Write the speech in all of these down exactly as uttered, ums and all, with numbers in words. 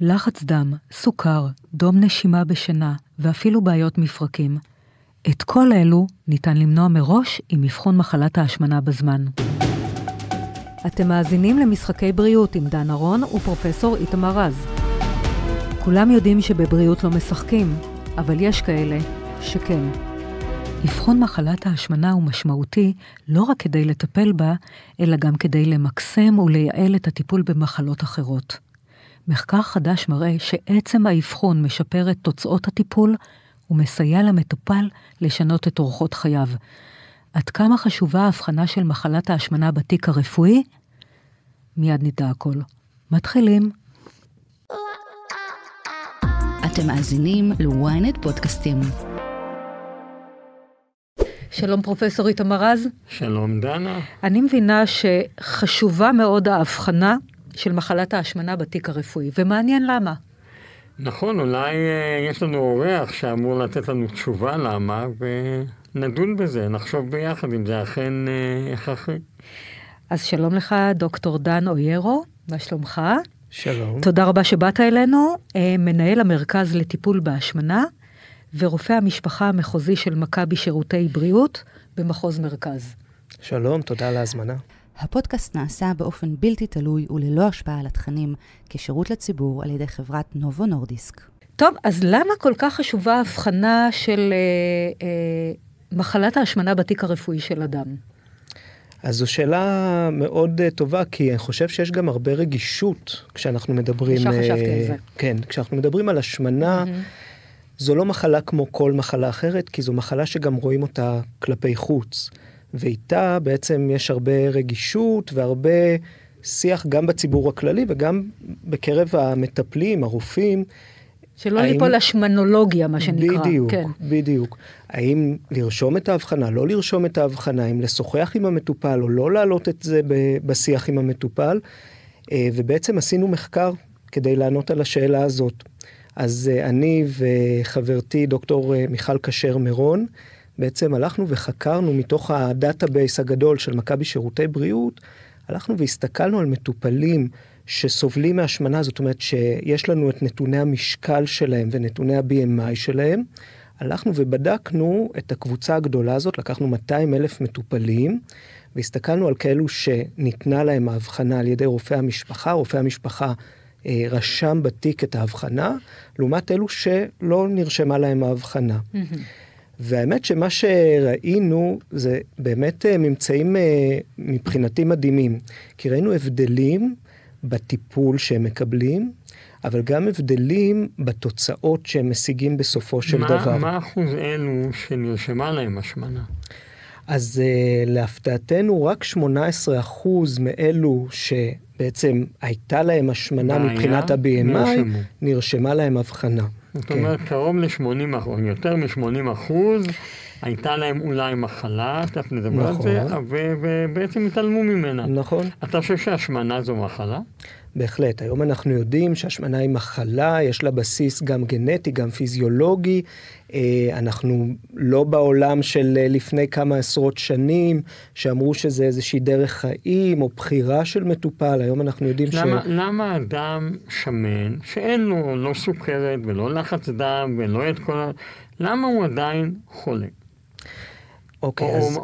לחץ דם, סוכר, דום נשימה בשינה ואפילו בעיות מפרקים. את כל אלו ניתן למנוע מראש עם מבחון מחלת ההשמנה בזמן. אתם מאזינים למשחקי בריאות עם דנה רון ופרופסור איתמר רז. כולם יודעים שבבריאות לא משחקים, אבל יש כאלה שכן. לבחון מחלת ההשמנה הוא משמעותי לא רק כדי לטפל בה, אלא גם כדי למקסם ולייעל את הטיפול במחלות אחרות. מחקר חדש מראה שעצם האבחון משפר את תוצאות הטיפול ומסייע למטופל לשנות את אורחות חייו. עד כמה חשובה ההבחנה של מחלת ההשמנה בתיק הרפואי? מיד נדע הכל. מתחילים. אתם מאזינים לוויינט פודקאסטים. שלום פרופסור איתמר רז. שלום דנה. אני מבינה שחשובה מאוד ההבחנה של מחלת ההשמנה בתיק הרפואי, ומעניין למה. נכון, אולי יש לנו אורח שאמור לתת לנו תשובה למה, ונדון בזה, נחשוב ביחד אם זה אכן הכרחי. אז שלום לך דוקטור דן אויירו, מה שלומך? שלום. תודה רבה שבאת אלינו, מנהל המרכז לטיפול בהשמנה, ורופא המשפחה המחוזי של מכבי שירותי בריאות במחוז מרכז. שלום, תודה על ההזמנה. הפודקאסט נעשה באופן בלתי תלוי וללא השפעה על התכנים כשירות לציבור על ידי חברת נובו נורדיסק. טוב, אז למה כל כך חשובה ההבחנה של אה, אה, מחלת ההשמנה בתיק הרפואי של אדם? אז זו שאלה מאוד uh, טובה, כי אני חושב שיש גם הרבה רגישות כשאנחנו מדברים... שחשבתי uh, על זה. כן, כשאנחנו מדברים על השמנה, mm-hmm. זו לא מחלה כמו כל מחלה אחרת, כי זו מחלה שגם רואים אותה כלפי חוץ. ואיתה בעצם יש הרבה רגישות והרבה שיח גם בציבור הכללי וגם בקרב המטפלים, הרופאים. שלא האם... ליפול השמנולוגיה, מה שנקרא. בדיוק, כן. בדיוק. האם לרשום את ההבחנה, לא לרשום את ההבחנה, אם לשוחח עם המטופל או לא להעלות את זה בשיח עם המטופל. ובעצם עשינו מחקר כדי לענות על השאלה הזאת. אז אני וחברתי דוקטור מיכל כשר מרון, בעצם הלכנו וחקרנו מתוך הדאטאבייס הגדול של מכבי שירותי בריאות, הלכנו והסתכלנו על מטופלים שסובלים מהשמנה, זאת אומרת שיש לנו את נתוני המשקל שלהם ונתוני ה-בי אם איי שלהם, הלכנו ובדקנו את הקבוצה הגדולה הזאת, לקחנו מאתיים אלף מטופלים, והסתכלנו על כאלו שניתנה להם ההבחנה על ידי רופא המשפחה, רופא המשפחה אה, רשם בתיק את ההבחנה, לעומת אלו שלא נרשמה להם ההבחנה. Mm-hmm. והאמת שמה שראינו זה באמת ממצאים מבחינתי מדהימים, כי ראינו הבדלים בטיפול שהם מקבלים, אבל גם הבדלים בתוצאות שהם משיגים בסופו של מה, דבר. מה אחוז אלו שנרשמה להם השמנה? אז להפתעתנו רק שמונה עשרה אחוז מאלו שבעצם הייתה להם השמנה מבחינת ה-בי אם איי, נרשמה להם הבחנה. זאת אומרת, קרוב ל-שמונים אחוז, יותר מ-שמונים אחוז, הייתה להם אולי מחלה, תכף נדבר על זה, ובעצם התעלמו ממנה. נכון. אתה חושב שהשמנה זו מחלה? בהחלט. היום אנחנו יודעים שהשמנה היא מחלה, יש לה בסיס גם גנטי, גם פיזיולוגי. אנחנו לא בעולם של לפני כמה עשרות שנים, שאמרו שזה איזושהי דרך חיים או בחירה של מטופל. היום אנחנו יודעים ש... למה אדם שמן, שאין לו לא סוכרת ולא לחץ דם ולא את כל... למה הוא עדיין חולה? אוקיי, אז...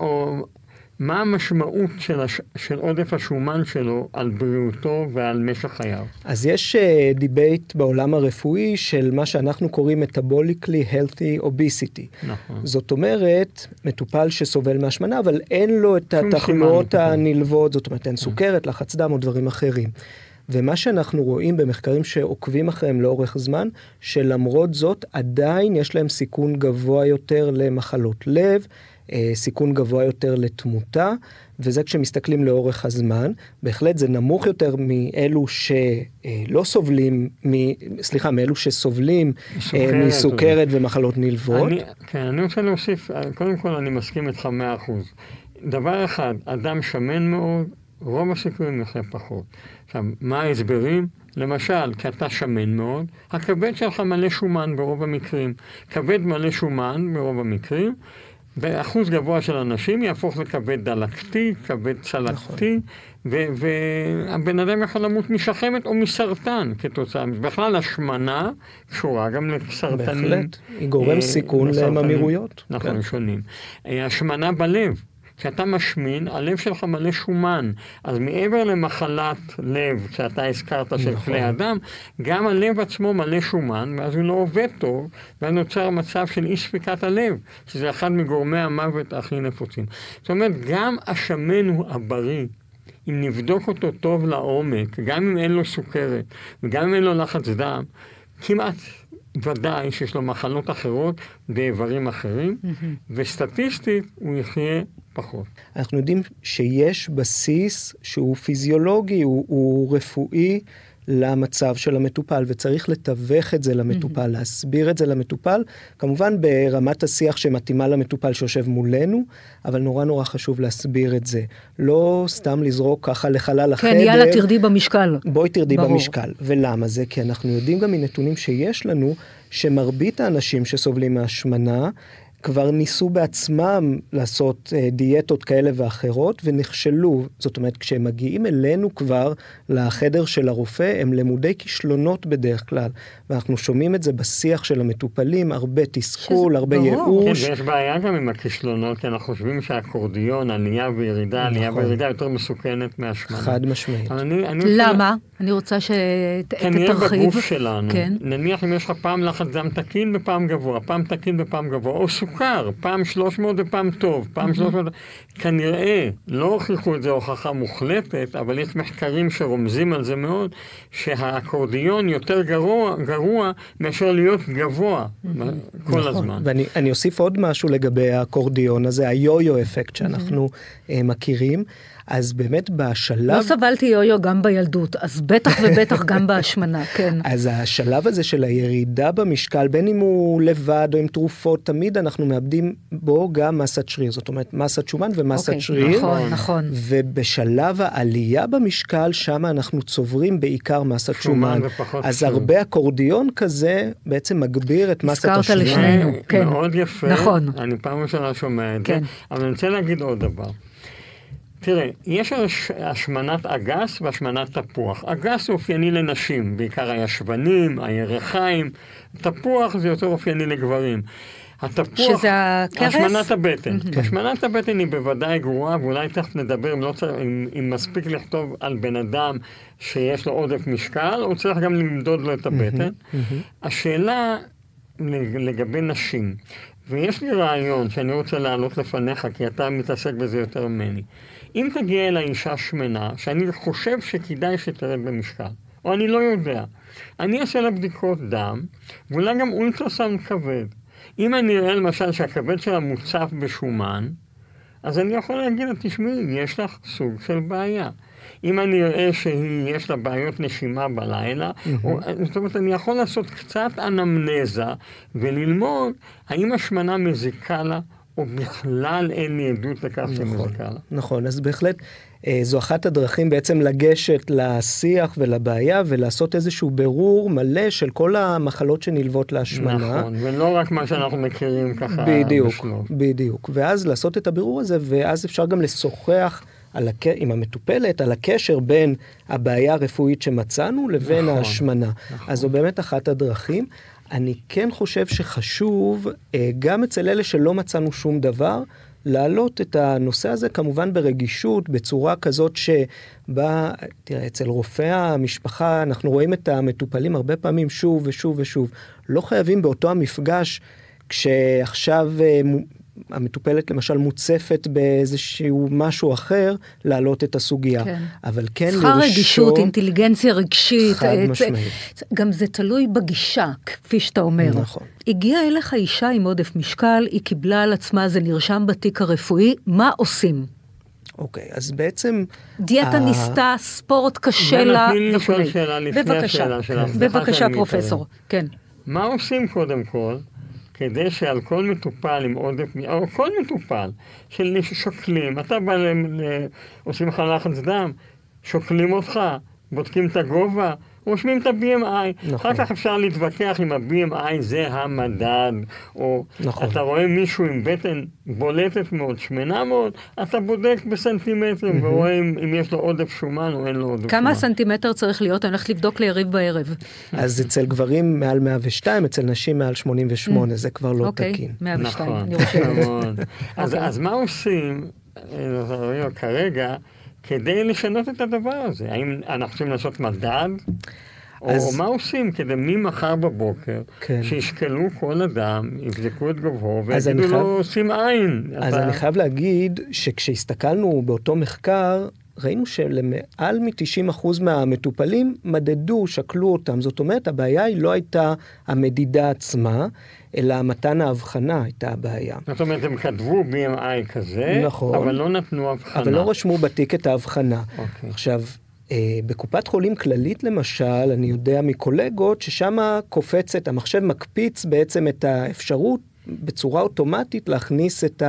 מה המשמעות של, הש... של עודף השומן שלו על בריאותו ועל משך חייו? אז יש uh, דיבייט בעולם הרפואי של מה שאנחנו קוראים metabolically healthy obesity. נכון. זאת אומרת, מטופל שסובל מהשמנה, אבל אין לו את התחלואות הנלוות, זאת אומרת, אין סוכרת, לחץ דם או דברים אחרים. ומה שאנחנו רואים במחקרים שעוקבים אחריהם לאורך זמן, שלמרות זאת עדיין יש להם סיכון גבוה יותר למחלות לב, סיכון גבוה יותר לתמותה, וזה כשמסתכלים לאורך הזמן, בהחלט זה נמוך יותר מאלו שלא סובלים, מ... סליחה, מאלו שסובלים מסוכרת, מסוכרת ומחלות נלוות. אני, כן, אני רוצה להוסיף, קודם כל אני מסכים איתך מאה אחוז. דבר אחד, אדם שמן מאוד, רוב הסיכויים יחיה פחות. עכשיו, מה ההסברים? למשל, כי אתה שמן מאוד, הכבד שלך מלא שומן ברוב המקרים. כבד מלא שומן ברוב המקרים, באחוז גבוה של אנשים יהפוך לכבד דלקתי, כבד צלקתי, והבן אדם יכול למות משחמת או מסרטן כתוצאה. בכלל השמנה קשורה גם לסרטנים. בהחלט, היא גורם סיכון לממירויות. נכון, שונים. השמנה בלב. כשאתה משמין, הלב שלך מלא שומן. אז מעבר למחלת לב, שאתה הזכרת של נכון. כלי אדם, גם הלב עצמו מלא שומן, ואז הוא לא עובד טוב, ואז נוצר מצב של אי ספיקת הלב, שזה אחד מגורמי המוות הכי נפוצים. זאת אומרת, גם השמן הוא הבריא, אם נבדוק אותו טוב לעומק, גם אם אין לו סוכרת, וגם אם אין לו לחץ דם, כמעט ודאי שיש לו מחלות אחרות באיברים אחרים, וסטטיסטית הוא יחיה פחות. אנחנו יודעים שיש בסיס שהוא פיזיולוגי, הוא, הוא רפואי למצב של המטופל, וצריך לתווך את זה למטופל, להסביר את זה למטופל, כמובן ברמת השיח שמתאימה למטופל שיושב מולנו, אבל נורא נורא חשוב להסביר את זה. לא סתם לזרוק ככה לחלל החדר. כן, יאללה, תרדי במשקל. בואי תרדי במשקל. ולמה זה? כי אנחנו יודעים גם מנתונים שיש לנו, שמרבית האנשים שסובלים מהשמנה, כבר ניסו בעצמם לעשות דיאטות כאלה ואחרות, ונכשלו. זאת אומרת, כשהם מגיעים אלינו כבר לחדר של הרופא, הם למודי כישלונות בדרך כלל. ואנחנו שומעים את זה בשיח של המטופלים, הרבה תסכול, הרבה ייאוש. כן, ויש בעיה גם עם הכישלונות, כי אנחנו חושבים שהאקורדיון, עלייה וירידה, עלייה וירידה יותר מסוכנת מהשמנה. חד משמעית. למה? אני רוצה שתרחיב. נהיה בגוף שלנו. נניח אם יש לך פעם לחץ דם תקין ופעם גבוה, פעם תקין ופעם גבוה, או סוכר, פעם שלוש מאות ופעם טוב, פעם שלוש מאות, כנראה, לא הוכיחו את זה הוכחה מוחלטת, אבל יש מחקרים שרומזים על זה מאוד, שהאקורדיון יותר גרוע, גרוע מאשר להיות גבוה כל הזמן. ואני אני אוסיף עוד משהו לגבי האקורדיון הזה, היו-יו אפקט שאנחנו מכירים, אז באמת בשלב... לא סבלתי יו-יו גם בילדות, אז בטח ובטח גם בהשמנה, כן. אז השלב הזה של הירידה במשקל, בין אם הוא לבד או עם תרופות, תמיד אנחנו מאבדים בו גם מסת שריר, זאת אומרת, מסת שומן ומסת okay, שריר. נכון, נכון. ובשלב העלייה במשקל, שם אנחנו צוברים בעיקר מסת שומן. שומן אז שריר. הרבה אקורדיון כזה בעצם מגביר את מסת השריר. הזכרת לשנינו, כן. מאוד יפה. נכון. אני פעם ראשונה שומע את זה, כן. אבל אני רוצה להגיד עוד דבר. תראה, יש השמנת אגס והשמנת תפוח. אגס הוא אופייני לנשים, בעיקר הישבנים, הירחיים. תפוח זה יותר אופייני לגברים. התפוח, שזה הקרס? השמנת הבטן. Mm-hmm. השמנת הבטן היא בוודאי גרועה, ואולי תכף נדבר אם, לא צריך, אם, אם מספיק לכתוב על בן אדם שיש לו עודף משקל, הוא צריך גם למדוד לו את הבטן. Mm-hmm. השאלה לגבי נשים, ויש לי רעיון שאני רוצה להעלות לפניך, כי אתה מתעסק בזה יותר ממני. אם תגיע אל האישה שמנה, שאני חושב שכדאי שתרד במשקל, או אני לא יודע, אני אעשה לה בדיקות דם, ואולי גם אולטרסאונד כבד. אם אני אראה למשל שהכבד שלה מוצף בשומן, אז אני יכול להגיד לה, תשמעי, יש לך סוג של בעיה. אם אני אראה שיש לה בעיות נשימה בלילה, או, זאת אומרת, אני יכול לעשות קצת אנמנזה וללמוד האם השמנה מזיקה לה, או בכלל אין לי עדות לכך נכון, שמזיקה לה. נכון, אז בהחלט זו אחת הדרכים בעצם לגשת לשיח ולבעיה, ולעשות איזשהו ברור מלא של כל המחלות שנלוות להשמנה. נכון, ולא רק מה שאנחנו מכירים ככה. בדיוק, בשלוף. בדיוק. ואז לעשות את הברור הזה, ואז אפשר גם לשוחח, על הק... עם המטופלת, על הקשר בין הבעיה הרפואית שמצאנו לבין נכון, ההשמנה. נכון. אז זו באמת אחת הדרכים. אני כן חושב שחשוב, גם אצל אלה שלא מצאנו שום דבר, להעלות את הנושא הזה כמובן ברגישות, בצורה כזאת שבה, תראה, אצל רופא המשפחה, אנחנו רואים את המטופלים הרבה פעמים שוב ושוב ושוב. לא חייבים באותו המפגש, כשעכשיו... המטופלת למשל מוצפת באיזשהו משהו אחר, להעלות את הסוגיה. כן. אבל כן לרשום... צריכה רגישות, אינטליגנציה רגשית. חד את... משמעית. גם זה תלוי בגישה, כפי שאתה אומר. נכון. הגיעה אליך אישה עם עודף משקל, היא קיבלה על עצמה, זה נרשם בתיק הרפואי, מה עושים? אוקיי, אז בעצם... דיאטה ה... ניסתה, ספורט קשה לה... נתני לי לשאול שאלה לפני השאלה שלך. בבקשה, פרופסור. כן. מה עושים קודם כל? כדי שעל כל מטופל עם עודף, או כל מטופל של שוקלים, אתה בא להם, עושים לך לחץ דם, שוקלים אותך, בודקים את הגובה, רושמים את ה-בי אם איי. אחר כך אפשר להתווכח אם ה-בי אם איי זה המדד, או אתה רואה מישהו עם בטן בולטת מאוד, שמנה מאוד, אתה בודק בסנטימטרים, ורואה אם יש לו עודף שומן או אין לו עודף שומן. כמה סנטימטר צריך להיות? אני הולך לבדוק ליריב בערב. אז אצל גברים מעל מאה ושתיים, אצל נשים מעל שמונים ושמונה, זה כבר לא תקין. מאה ושתיים, אני רואה. אז מה עושים, כרגע, כדי לשנות את הדבר הזה? האם אנחנו צריכים לעשות מדד? אז... או מה עושים כדי ממחר בבוקר, כן. שישקלו כל אדם, יבדקו את גובהו, ויגידו חייב... לו עושים עין. אז אתה... אני חייב להגיד שכשהסתכלנו באותו מחקר, ראינו שלמעל מ-תשעים אחוז מהמטופלים מדדו, שקלו אותם. זאת אומרת, הבעיה היא לא הייתה המדידה עצמה, אלא מתן ההבחנה הייתה הבעיה. זאת אומרת, הם כתבו בי אם איי כזה, נכון, אבל לא נתנו הבחנה. אבל לא רשמו בתיק את ההבחנה. אוקיי. עכשיו, בקופת חולים כללית למשל, אני יודע מקולגות ששם קופצת, המחשב מקפיץ בעצם את האפשרות בצורה אוטומטית להכניס את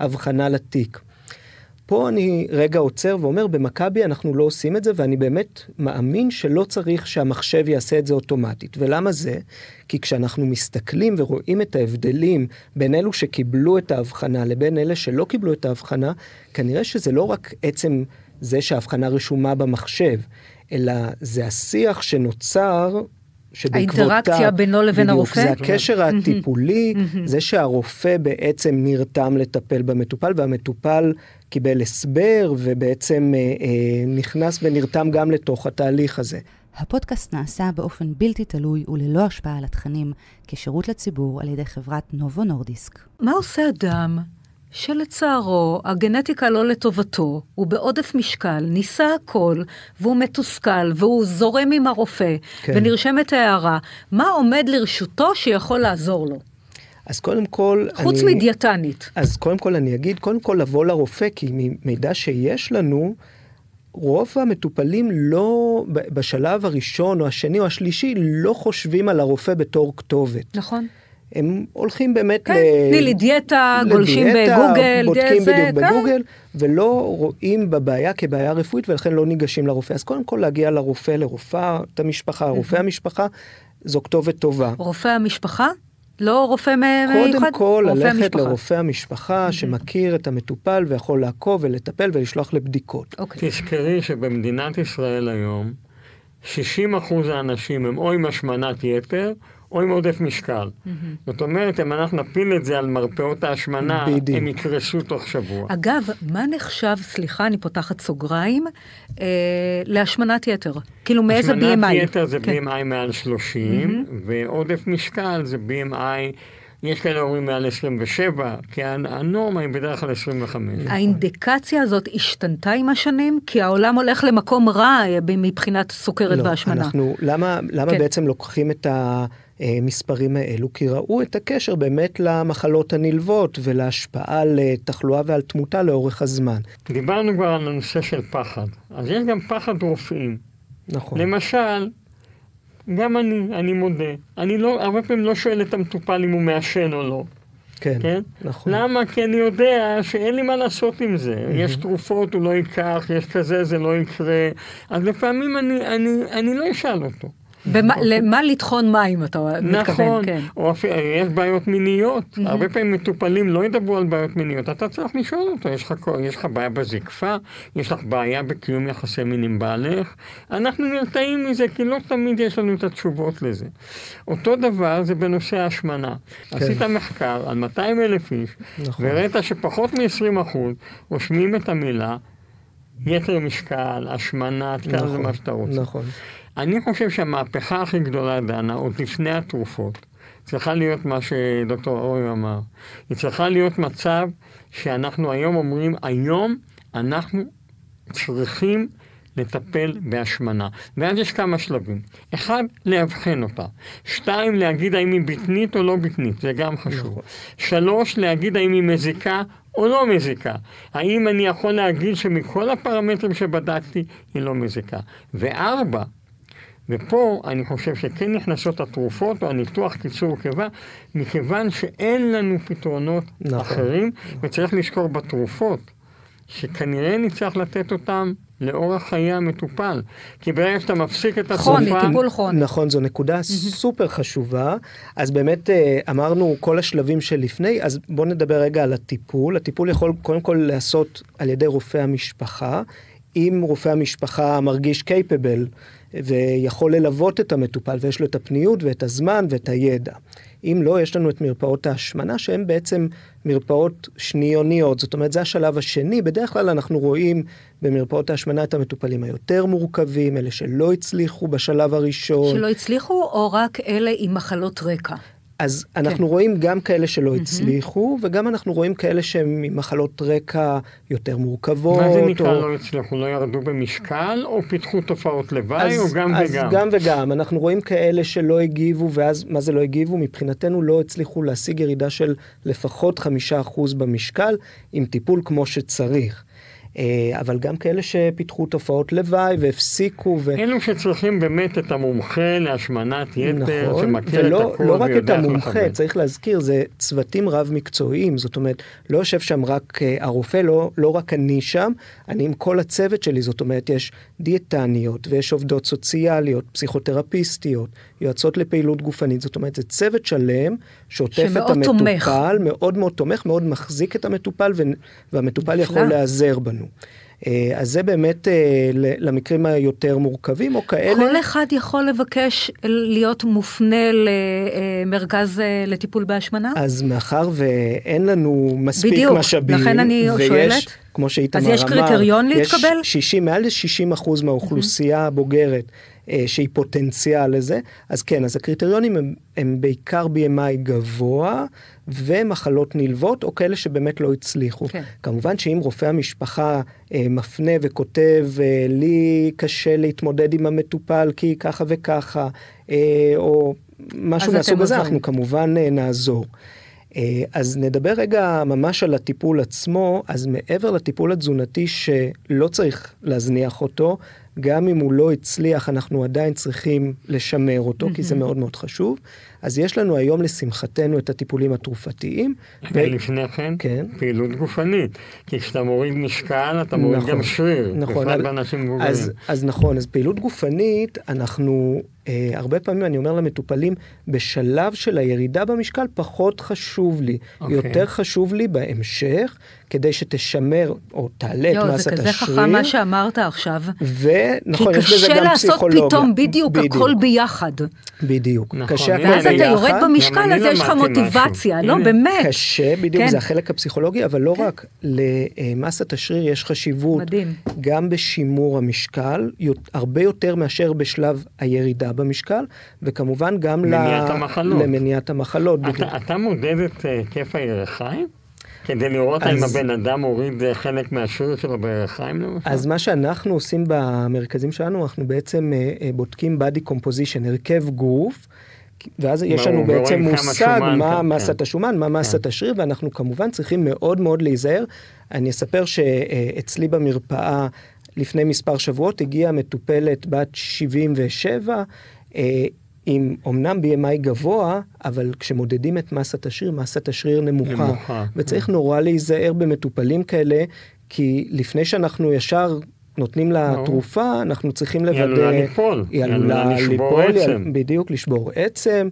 ההבחנה לתיק. פה אני רגע עוצר ואומר, במכבי אנחנו לא עושים את זה, ואני באמת מאמין שלא צריך שהמחשב יעשה את זה אוטומטית. ולמה זה? כי כשאנחנו מסתכלים ורואים את ההבדלים בין אלו שקיבלו את ההבחנה לבין אלה שלא קיבלו את ההבחנה, כנראה שזה לא רק עצם זה שההבחנה רשומה במחשב, אלא זה השיח שנוצר... האינטראקציה בינו לבין הרופא. זה הקשר הטיפולי, זה שהרופא בעצם נרתם לטפל במטופל, והמטופל קיבל הסבר, ובעצם נכנס ונרתם גם לתוך התהליך הזה. הפודקאסט נעשה באופן בלתי תלוי וללא השפעה על התכנים, כשירות לציבור על ידי חברת נובו נורדיסק. מה עושה אדם שלצערו, הגנטיקה לא לטובתו, הוא בעודף משקל, ניסה הכל, והוא מתוסכל, והוא זורם עם הרופא, כן. ונרשם את ההערה, מה עומד לרשותו שיכול לעזור לו? אז קודם כל... חוץ אני, מדיאטנית. אז קודם כל אני אגיד, קודם כל לבוא לרופא, כי מידע שיש לנו, רוב המטופלים לא, בשלב הראשון או השני או השלישי, לא חושבים על הרופא בתור כתובת. נכון. הם הולכים באמת... כן, תני לי דיאטה, גולשים בגוגל, בודקים בדיוק בגוגל, ולא רואים בבעיה כבעיה רפואית, ולכן לא ניגשים לרופא. אז קודם כל להגיע לרופא, לרופא את המשפחה, רופא המשפחה, זו כתובת טובה. רופא המשפחה? לא רופא מיוחד? קודם כל ללכת לרופא המשפחה, שמכיר את המטופל, ויכול לעקוב ולטפל ולשלוח לבדיקות. תזכרי שבמדינת ישראל היום, שישים אחוז האנשים הם או עם השמנת יתר, או עם עודף משקל. Mm-hmm. זאת אומרת, אם אנחנו נפיל את זה על מרפאות ההשמנה, בידי. הם יקרסו תוך שבוע. אגב, מה נחשב, סליחה, אני פותחת סוגריים, אה, להשמנת יתר? כאילו מאיזה בי אם איי? השמנת יתר זה כן. בי אם איי מעל שלושים, mm-hmm. ועודף משקל זה בי אם איי, יש כאלה הורים מעל עשרים ושבע, כי הנורמה היא בדרך כלל עשרים וחמש. האינדיקציה הזאת השתנתה עם השנים, כי העולם הולך למקום רע מבחינת סוכרת והשמנה. אנחנו, למה, למה כן. בעצם לוקחים את ה... מספרים האלו, כי ראו את הקשר באמת למחלות הנלוות ולהשפעה לתחלואה ועל תמותה לאורך הזמן. דיברנו כבר על הנושא של פחד. אז יש גם פחד רופאים. נכון. למשל, גם אני, אני מודה, אני לא, הרבה פעמים לא שואל את המטופל אם הוא מעשן או לא. כן, כן? נכון. למה? כי אני יודע שאין לי מה לעשות עם זה. Mm-hmm. יש תרופות, הוא לא ייקח, יש כזה, זה לא יקרה. אז לפעמים אני, אני, אני לא אשאל אותו. למה לתחון מים אתה מתכוון, כן. נכון, יש בעיות מיניות, הרבה פעמים מטופלים לא ידברו על בעיות מיניות, אתה צריך לשאול אותו, יש לך בעיה בזקפה, יש לך בעיה בקיום יחסי מין עם בעלך, אנחנו נרתעים מזה, כי לא תמיד יש לנו את התשובות לזה. אותו דבר זה בנושא ההשמנה. עשית מחקר על מאתיים אלף איש, וראית שפחות מ-עשרים אחוז רושמים את המילה, יתר משקל, השמנה, תקרא זה מה שאתה רוצה. נכון. אני חושב שהמהפכה הכי גדולה, דנה, עוד לפני התרופות, צריכה להיות מה שדוקטור אורי אמר, היא צריכה להיות מצב שאנחנו היום אומרים, היום אנחנו צריכים לטפל בהשמנה. ואז יש כמה שלבים. אחד, להבחן אותה. שתיים, להגיד האם היא בטנית או לא בטנית, זה גם חשוב. שלוש, להגיד האם היא מזיקה או לא מזיקה. האם אני יכול להגיד שמכל הפרמטרים שבדקתי, היא לא מזיקה. וארבע, ופה אני חושב שכן נכנסות התרופות או הניתוח קיצור קיבה, מכיוון שאין לנו פתרונות נכון. אחרים, וצריך לזכור בתרופות, שכנראה נצטרך לתת אותם לאורח חיי המטופל. כי ברגע שאתה מפסיק את התרופה... חוני, טיפול חוני. נכון, זו נקודה סופר חשובה. אז באמת אמרנו כל השלבים שלפני, אז בואו נדבר רגע על הטיפול. הטיפול יכול קודם כל לעשות על ידי רופא המשפחה, אם רופא המשפחה מרגיש קייפבל, ויכול ללוות את המטופל, ויש לו את הפניות ואת הזמן ואת הידע. אם לא, יש לנו את מרפאות ההשמנה, שהן בעצם מרפאות שניוניות. זאת אומרת, זה השלב השני. בדרך כלל אנחנו רואים במרפאות ההשמנה את המטופלים היותר מורכבים, אלה שלא הצליחו בשלב הראשון. שלא הצליחו, או רק אלה עם מחלות רקע? אז אנחנו כן. רואים גם כאלה שלא הצליחו, וגם אנחנו רואים כאלה שהם מחלות רקע יותר מורכבות. מה זה נקרא או... לא הצליחו? לא ירדו במשקל, או פיתחו תופעות לוואי, אז, או גם אז וגם? אז גם וגם. אנחנו רואים כאלה שלא הגיבו, ואז מה זה לא הגיבו? מבחינתנו לא הצליחו להשיג ירידה של לפחות חמישה אחוז במשקל, עם טיפול כמו שצריך. אבל גם כאלה שפיתחו תופעות לוואי והפסיקו. ו... אלו שצריכים באמת את המומחה להשמנת יתר, נכון, שמכיר ולא, את הכל. לא רק את המומחה, לחבל. צריך להזכיר, זה צוותים רב מקצועיים, זאת אומרת, לא יושב שם רק הרופא, לא, לא רק אני שם, אני עם כל הצוות שלי, זאת אומרת, יש דיאטניות ויש עובדות סוציאליות, פסיכותרפיסטיות, יועצות לפעילות גופנית, זאת אומרת, זה צוות שלם, שעוטף את המטופל, תומך. מאוד מאוד תומך, מאוד מחזיק את המטופל, והמטופל יכול להיעזר בנו. אז זה באמת למקרים היותר מורכבים, או כאלה... כל אחד יכול לבקש להיות מופנה למרכז לטיפול בהשמנה? אז מאחר ואין לנו מספיק בדיוק, משאבים, לכן אני ויש, שואלת. כמו שאיתמר אמר, אז יש קריטריון להתקבל? שישים, מעל שישים אחוז מהאוכלוסייה הבוגרת, שהיא פוטנציאל לזה, אז כן, אז הקריטריונים הם, הם בעיקר בי אם איי גבוה, ומחלות נלוות, או כאלה שבאמת לא הצליחו. כן. כמובן שאם רופא המשפחה אה, מפנה וכותב, אה, לי קשה להתמודד עם המטופל, כי ככה וככה, אה, או משהו מהסוג הזה, אנחנו כמובן אה, נעזור. אז נדבר רגע ממש על הטיפול עצמו, אז מעבר לטיפול התזונתי שלא צריך להזניח אותו, גם אם הוא לא הצליח, אנחנו עדיין צריכים לשמר אותו, כי זה מאוד מאוד חשוב. אז יש לנו היום לשמחתנו את הטיפולים התרופתיים. ולפני כן, פעילות גופנית. כי כשאתה מוריד משקל, אתה מוריד גם שריר. נכון. אז נכון, אז פעילות גופנית, אנחנו הרבה פעמים, אני אומר למטופלים, בשלב של הירידה במשקל פחות חשוב לי. יותר חשוב לי בהמשך, כדי שתשמר או תעלה את מסת השריר. זה כזה חכם מה שאמרת עכשיו. ונכון, יש בזה גם פסיכולוגיה. כי קשה לעשות פתאום בדיוק הכל ביחד. בדיוק. קשה הכל ביחד. אז אתה יורד במשקל, אז יש לך מוטיבציה, לא? באמת. קשה, בדיוק, זה החלק הפסיכולוגי, אבל לא רק. למסת השריר יש חשיבות גם בשימור המשקל, הרבה יותר מאשר בשלב הירידה במשקל, וכמובן גם למניעת המחלות. אתה מודד את היקף הירכיים? כדי לראות אם הבן אדם הוריד חלק מהשריר שלו בירכיים למשל. אז מה שאנחנו עושים במרכזים שלנו, אנחנו בעצם בודקים body composition, הרכב גוף, ואז יש לנו בעצם מושג מה מסת השומן, מה מסת השריר, ואנחנו כמובן צריכים מאוד מאוד להיזהר. אני אספר שאצלי במרפאה לפני מספר שבועות הגיעה מטופלת בת שבעים ושבע, עם אומנם בי אם איי גבוה, אבל כשמודדים את מסת השריר, מסת השריר נמוכה. נמוכה. וצריך נורא להיזהר במטופלים כאלה, כי לפני שאנחנו ישר נותנים לה תרופה, אנחנו צריכים לוודא... היא עלולה ליפול. היא עלולה לשבור עצם. בדיוק, לשבור עצם.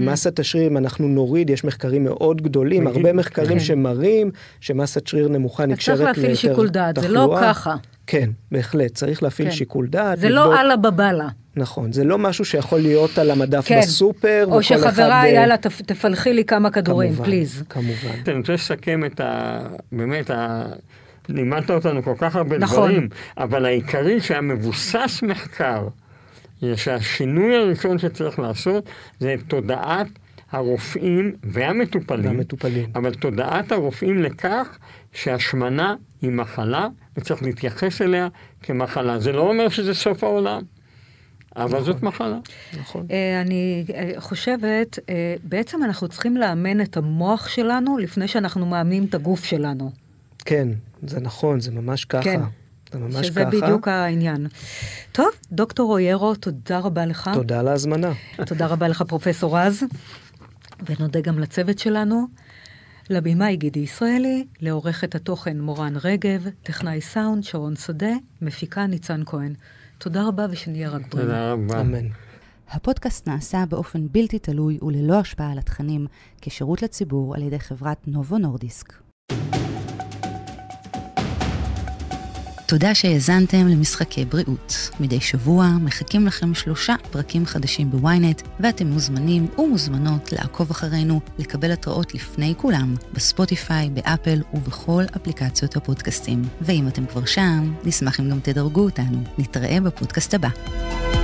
מסת השריר, אנחנו נוריד, יש מחקרים מאוד גדולים, הרבה מחקרים שמראים שמסת שריר נמוכה נקשרת ליותר תחלואה. צריך להפעיל שיקול דעת, זה לא ככה. כן, בהחלט, צריך להפעיל שיקול דעת. זה לא עלה בבאללה. נכון, זה לא משהו שיכול להיות על המדף כן. בסופר. או שחברה, יאללה, ב... תפלחי לי כמה כדורים, פליז. כמובן. אני רוצה לסכם את ה... באמת, ה... לימדת אותנו כל כך הרבה נכון. דברים, אבל העיקרי שהיה מבוסס מחקר, זה שהשינוי הראשון שצריך לעשות, זה תודעת הרופאים והמטופלים. והמטופלים. אבל תודעת הרופאים לכך, שהשמנה היא מחלה, וצריך להתייחס אליה כמחלה. זה לא אומר שזה סוף העולם. אבל זאת מחלה. אני חושבת, בעצם אנחנו צריכים לאמן את המוח שלנו, לפני שאנחנו מאמנים את הגוף שלנו. כן, זה נכון, זה ממש ככה. שזה בדיוק העניין. טוב, דוקטור אויירו, תודה רבה לך. תודה על ההזמנה. תודה רבה לך, פרופסור רז, ונודה גם לצוות שלנו. לבימאי גידי ישראלי, לעורכת התוכן מורן רגב, טכנאי סאונד שרון סודה, מפיקה ניצן כהן. תודה רבה ושנהיה רק בריאים. תודה רבה. אמן. הפודקאסט נעשה באופן בלתי תלוי וללא השפעה על התכנים, כשירות לציבור על ידי חברת נובו נורדיסק. תודה שהאזנתם למשחקי בריאות. מדי שבוע מחכים לכם שלושה פרקים חדשים בוויינט, ואתם מוזמנים ומוזמנות לעקוב אחרינו, לקבל התראות לפני כולם, בספוטיפיי, באפל ובכל אפליקציות הפודקאסטים. ואם אתם כבר שם, נשמח אם גם תדרגו אותנו. נתראה בפודקאסט הבא.